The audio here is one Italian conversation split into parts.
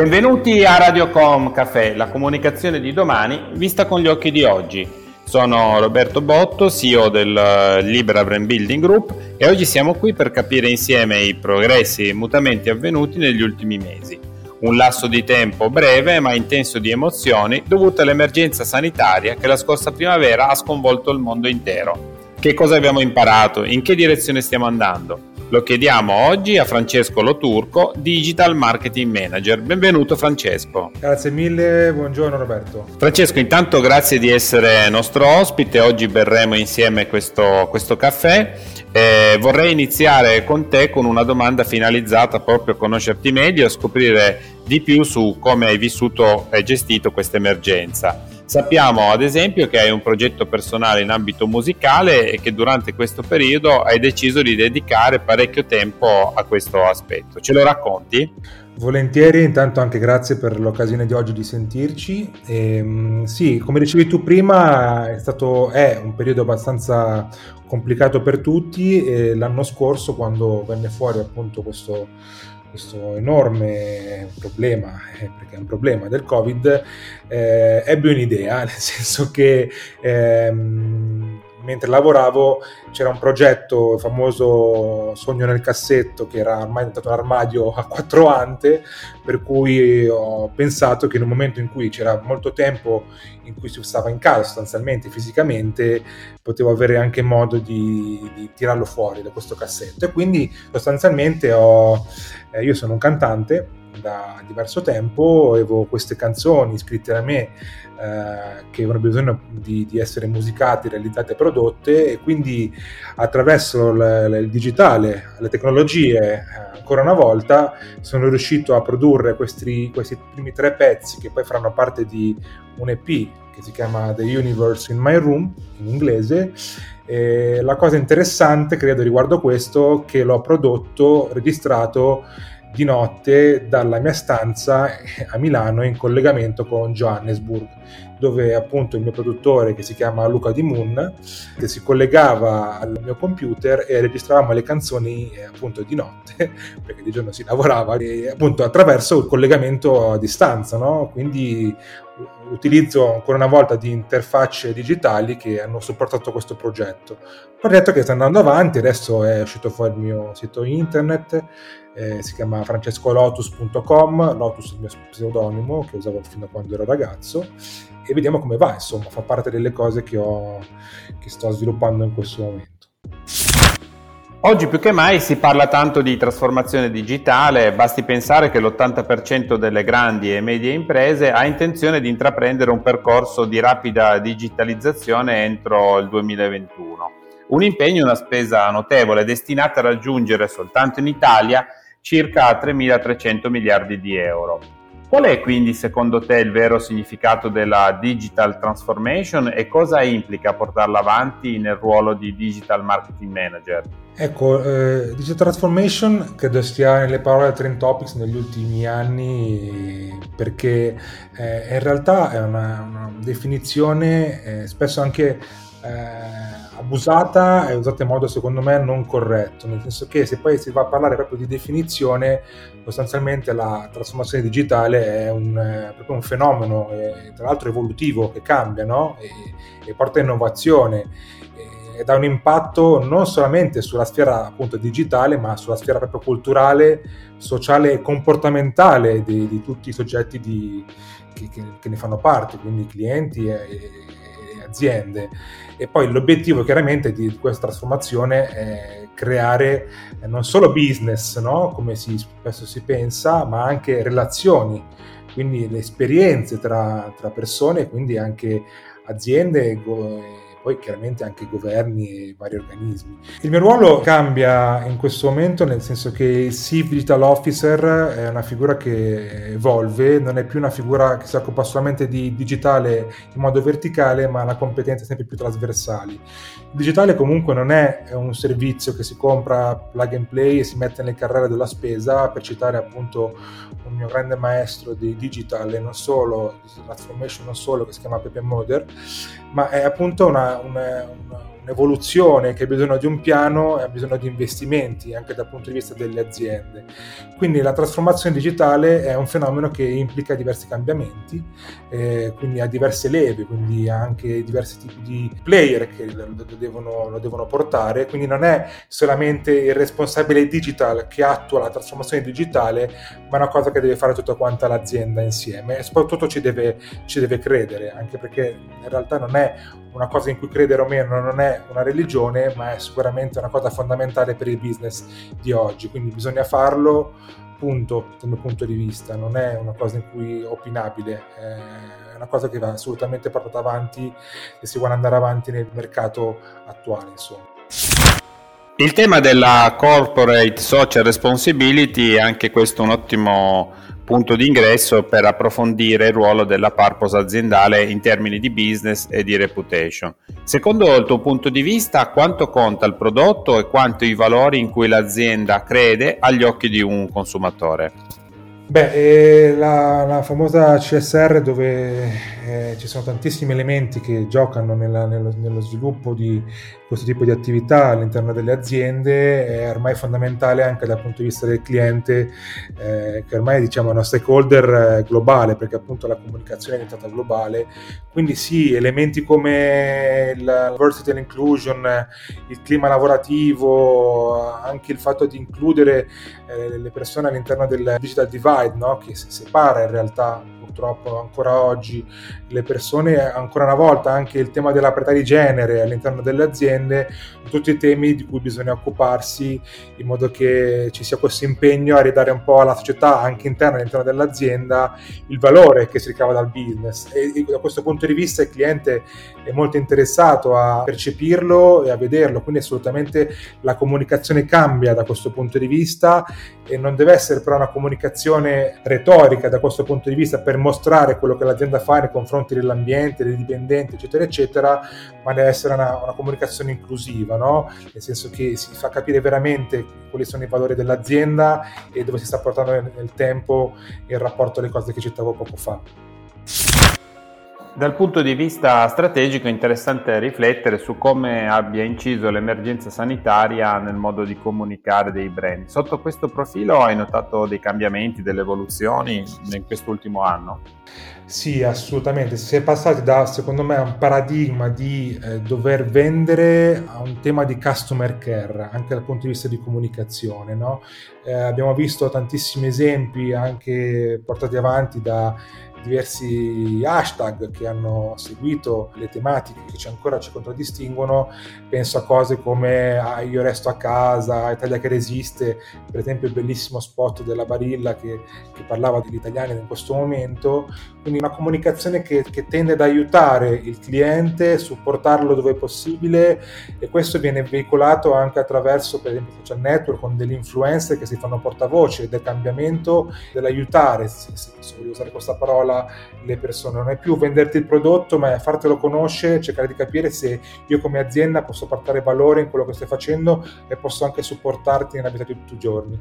Benvenuti a Radiocom Café, la comunicazione di domani vista con gli occhi di oggi. Sono Roberto Botto, CEO del Libera Brand Building Group, e oggi siamo qui per capire insieme i progressi e i mutamenti avvenuti negli ultimi mesi. Un lasso di tempo breve ma intenso di emozioni dovuto all'emergenza sanitaria che la scorsa primavera ha sconvolto il mondo intero. Che cosa abbiamo imparato? In che direzione stiamo andando? Lo chiediamo oggi a Francesco Lo Turco, Digital Marketing Manager. Benvenuto Francesco. Grazie mille, buongiorno Roberto. Francesco, intanto grazie di essere nostro ospite. Oggi berremo insieme questo caffè. Vorrei iniziare con te con una domanda finalizzata proprio a conoscerti meglio, a scoprire di più su come hai vissuto e gestito questa emergenza. Sappiamo ad esempio che hai un progetto personale in ambito musicale e che durante questo periodo hai deciso di dedicare parecchio tempo a questo aspetto. Ce lo racconti? Volentieri, intanto anche grazie per l'occasione di oggi di sentirci. Sì, come dicevi tu prima, è un periodo abbastanza complicato per tutti e l'anno scorso, quando venne fuori appunto questo enorme problema, perché è un problema del Covid, ebbi un'idea, nel senso che mentre lavoravo c'era un progetto, il famoso sogno nel cassetto, che era ormai diventato un armadio a quattro ante, per cui ho pensato che in un momento in cui c'era molto tempo in cui si stava in casa sostanzialmente, fisicamente, potevo avere anche modo di tirarlo fuori da questo cassetto. E quindi sostanzialmente io sono un cantante da diverso tempo, avevo queste canzoni scritte da me che avevano bisogno di essere musicate, realizzate, prodotte, e quindi attraverso il digitale, le tecnologie, ancora una volta sono riuscito a produrre questi primi tre pezzi che poi faranno parte di un EP che si chiama The Universe in My Room in inglese. E la cosa interessante credo riguardo questo, che l'ho prodotto, registrato di notte dalla mia stanza a Milano, in collegamento con Johannesburg, dove appunto il mio produttore, che si chiama Luca Di Moon, che si collegava al mio computer e registravamo le canzoni appunto di notte, perché di giorno si lavorava, e appunto attraverso il collegamento a distanza, no? Quindi utilizzo ancora una volta di interfacce digitali che hanno supportato questo progetto che sta andando avanti. Adesso è uscito fuori il mio sito internet, si chiama francescolotus.com, Lotus è il mio pseudonimo che usavo fino a quando ero ragazzo, e vediamo come va, insomma fa parte delle cose che sto sviluppando in questo momento. Oggi più che mai si parla tanto di trasformazione digitale, basti pensare che l'80% delle grandi e medie imprese ha intenzione di intraprendere un percorso di rapida digitalizzazione entro il 2021. Un impegno e una spesa notevole, destinata a raggiungere soltanto in Italia circa 3.300 miliardi di euro. Qual è quindi secondo te il vero significato della digital transformation e cosa implica portarla avanti nel ruolo di digital marketing manager? Ecco, digital transformation credo stia nelle parole del Trend Topics negli ultimi anni, perché in realtà è una definizione spesso anche abusata e usata in modo secondo me non corretto, nel senso che se poi si va a parlare proprio di definizione, sostanzialmente la trasformazione digitale è proprio un fenomeno, tra l'altro evolutivo, che cambia, no? e porta innovazione ed ha un impatto non solamente sulla sfera appunto digitale, ma sulla sfera proprio culturale, sociale e comportamentale di tutti i soggetti che ne fanno parte, quindi clienti e aziende. E poi l'obiettivo chiaramente di questa trasformazione è creare non solo business, no? Come spesso si pensa, ma anche relazioni, quindi le esperienze tra persone, quindi anche aziende, poi chiaramente anche governi e vari organismi. Il mio ruolo cambia in questo momento, nel senso che il Chief Digital Officer è una figura che evolve, non è più una figura che si occupa solamente di digitale in modo verticale, ma ha una competenza sempre più trasversali. Il digitale comunque non è un servizio che si compra plug and play e si mette nel carrello della spesa. Per citare appunto un mio grande maestro di digital e non solo, di transformation non solo, che si chiama Pepe Mother, ma è appunto una un'evoluzione che ha bisogno di un piano e ha bisogno di investimenti anche dal punto di vista delle aziende. Quindi la trasformazione digitale è un fenomeno che implica diversi cambiamenti, quindi ha diverse leve, quindi ha anche diversi tipi di player che lo devono portare, quindi non è solamente il responsabile digital che attua la trasformazione digitale, ma è una cosa che deve fare tutta quanta l'azienda insieme, e soprattutto ci deve credere, anche perché in realtà non è una cosa in cui credere o meno, non è una religione, ma è sicuramente una cosa fondamentale per il business di oggi, quindi bisogna farlo, punto, dal mio punto di vista. Non è una cosa in cui opinabile, è una cosa che va assolutamente portata avanti se si vuole andare avanti nel mercato attuale, insomma. Il tema della corporate social responsibility è anche questo un ottimo punto d'ingresso per approfondire il ruolo della purpose aziendale in termini di business e di reputation. Secondo il tuo punto di vista, quanto conta il prodotto e quanto i valori in cui l'azienda crede agli occhi di un consumatore? Beh, la famosa CSR, dove ci sono tantissimi elementi che giocano nello sviluppo di questo tipo di attività all'interno delle aziende, è ormai fondamentale anche dal punto di vista del cliente, che ormai è uno stakeholder globale, perché appunto la comunicazione è diventata globale. Quindi sì, elementi come la diversity and inclusion, il clima lavorativo, anche il fatto di includere le persone all'interno del digital divide, no? Che si separa in realtà purtroppo ancora oggi le persone, ancora una volta anche il tema della parità di genere all'interno delle aziende, tutti i temi di cui bisogna occuparsi in modo che ci sia questo impegno a ridare un po' alla società anche interna, all'interno dell'azienda, il valore che si ricava dal business, e da questo punto di vista il cliente è molto interessato a percepirlo e a vederlo, quindi assolutamente la comunicazione cambia da questo punto di vista, e non deve essere però una comunicazione retorica da questo punto di vista per mostrare quello che l'azienda fa nei confronti dell'ambiente, dei dipendenti, eccetera eccetera, ma deve essere una comunicazione inclusiva, no? Nel senso che si fa capire veramente quali sono i valori dell'azienda e dove si sta portando nel tempo il rapporto alle cose che citavo poco fa. Dal punto di vista strategico è interessante riflettere su come abbia inciso l'emergenza sanitaria nel modo di comunicare dei brand. Sotto questo profilo hai notato dei cambiamenti, delle evoluzioni in quest'ultimo anno? Sì, assolutamente. Si è passati da, secondo me, un paradigma di dover vendere a un tema di customer care, anche dal punto di vista di comunicazione, no? Abbiamo visto tantissimi esempi anche portati avanti da diversi hashtag che hanno seguito le tematiche che ancora ci contraddistinguono. Penso a cose come Io resto a casa, Italia che resiste, per esempio il bellissimo spot della Barilla che parlava degli italiani in questo momento. Quindi una comunicazione che tende ad aiutare il cliente, supportarlo dove è possibile, e questo viene veicolato anche attraverso, per esempio, social network con degli influencer che si fanno portavoce del cambiamento, dell'aiutare, se voglio usare questa parola, le persone. Non è più venderti il prodotto, ma è fartelo conoscere, cercare di capire se io come azienda posso portare valore in quello che stai facendo e posso anche supportarti nella vita di tutti i giorni.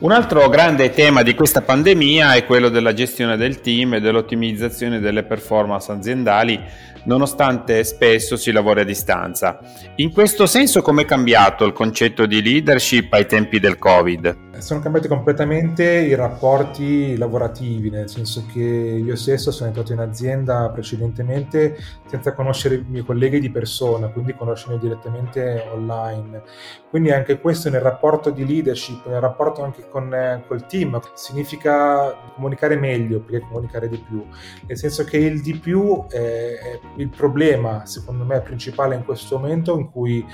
Un altro grande tema di questa pandemia è quello della gestione del team e dell'ottimizzazione delle performance aziendali, nonostante spesso si lavori a distanza. In questo senso, com'è cambiato il concetto di leadership ai tempi del Covid? Sono cambiati completamente i rapporti lavorativi, nel senso che io stesso sono entrato in azienda precedentemente senza conoscere i miei colleghi di persona, quindi conoscerli direttamente online. Quindi anche questo nel rapporto di leadership, nel rapporto anche con col team, significa comunicare meglio, perché comunicare di più, nel senso che il di più è il problema, secondo me, principale in questo momento, in cui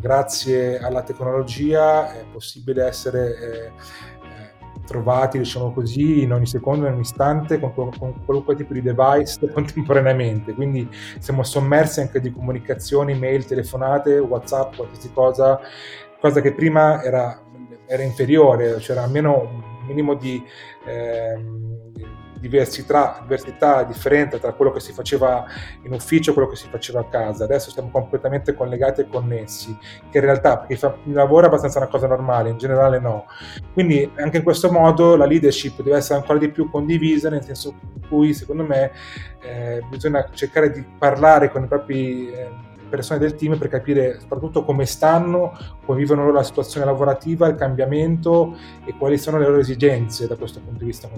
grazie alla tecnologia è possibile essere trovati, diciamo così, in ogni secondo, in ogni istante, con qualunque tipo di device contemporaneamente. Quindi siamo sommersi anche di comunicazioni, mail, telefonate, WhatsApp, qualsiasi cosa che prima era inferiore, c'era almeno un minimo di diversità differente tra quello che si faceva in ufficio e quello che si faceva a casa. Adesso siamo completamente collegati e connessi, che in realtà perché il lavoro è abbastanza una cosa normale, in generale no. Quindi anche in questo modo la leadership deve essere ancora di più condivisa, nel senso in cui secondo me bisogna cercare di parlare con i propri persone del team per capire soprattutto come stanno, come vivono loro la situazione lavorativa, il cambiamento e quali sono le loro esigenze da questo punto di vista.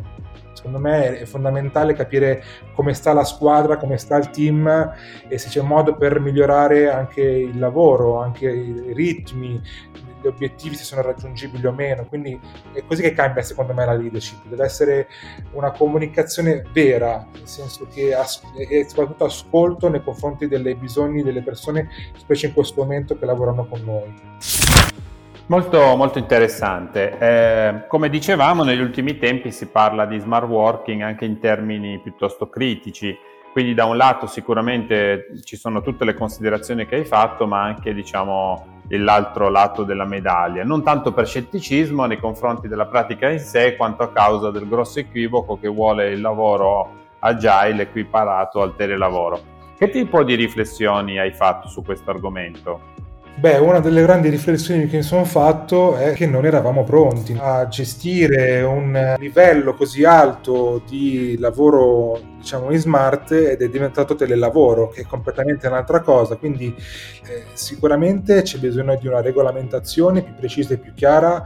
Secondo me è fondamentale capire come sta la squadra, come sta il team e se c'è un modo per migliorare anche il lavoro, anche i ritmi, gli obiettivi, se sono raggiungibili o meno. Quindi è così che cambia secondo me la leadership, deve essere una comunicazione vera, nel senso che e soprattutto ascolto nei confronti dei bisogni delle persone, specie in questo momento che lavorano con noi. Molto, molto interessante. Come dicevamo, negli ultimi tempi si parla di smart working anche in termini piuttosto critici, quindi da un lato sicuramente ci sono tutte le considerazioni che hai fatto, ma anche l'altro lato della medaglia, non tanto per scetticismo nei confronti della pratica in sé, quanto a causa del grosso equivoco che vuole il lavoro agile equiparato al telelavoro. Che tipo di riflessioni hai fatto su questo argomento? Beh, una delle grandi riflessioni che mi sono fatto è che non eravamo pronti a gestire un livello così alto di lavoro, in smart, ed è diventato telelavoro, che è completamente un'altra cosa. Quindi sicuramente c'è bisogno di una regolamentazione più precisa e più chiara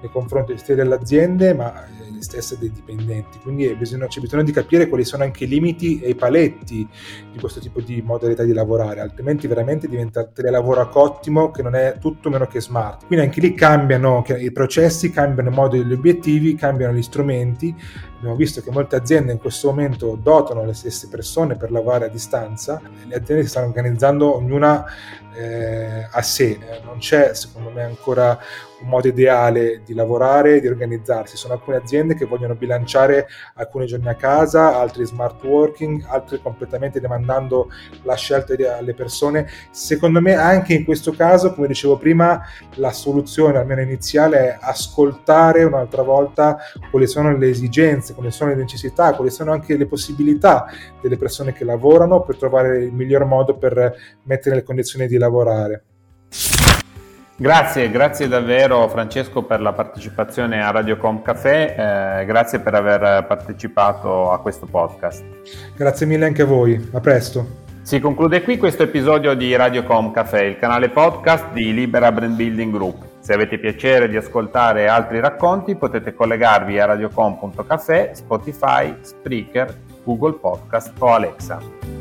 nei confronti delle aziende, ma le stesse dei dipendenti. Quindi c'è bisogno di capire quali sono anche i limiti e i paletti di questo tipo di modalità di lavorare, altrimenti veramente diventa telelavoro a cotti, che non è tutto meno che smart. Quindi anche lì cambiano i processi, cambiano i modi degli obiettivi, cambiano gli strumenti. Abbiamo visto che molte aziende in questo momento dotano le stesse persone per lavorare a distanza. Le aziende si stanno organizzando ognuna a sé. Non c'è, secondo me, ancora un modo ideale di lavorare e di organizzarsi. Sono alcune aziende che vogliono bilanciare alcuni giorni a casa, altri smart working, altri completamente demandando la scelta alle persone. Secondo me anche in questo caso, come dicevo prima, la soluzione almeno iniziale è ascoltare un'altra volta quali sono le esigenze, quali sono le necessità, quali sono anche le possibilità delle persone che lavorano, per trovare il miglior modo per mettere le condizioni di lavorare. Grazie davvero Francesco per la partecipazione a Radiocom Café, grazie per aver partecipato a questo podcast. Grazie mille anche a voi, a presto. Si conclude qui questo episodio di Radiocom Café, il canale podcast di Libera Brand Building Group. Se avete piacere di ascoltare altri racconti potete collegarvi a radiocom.café, Spotify, Spreaker, Google Podcast o Alexa.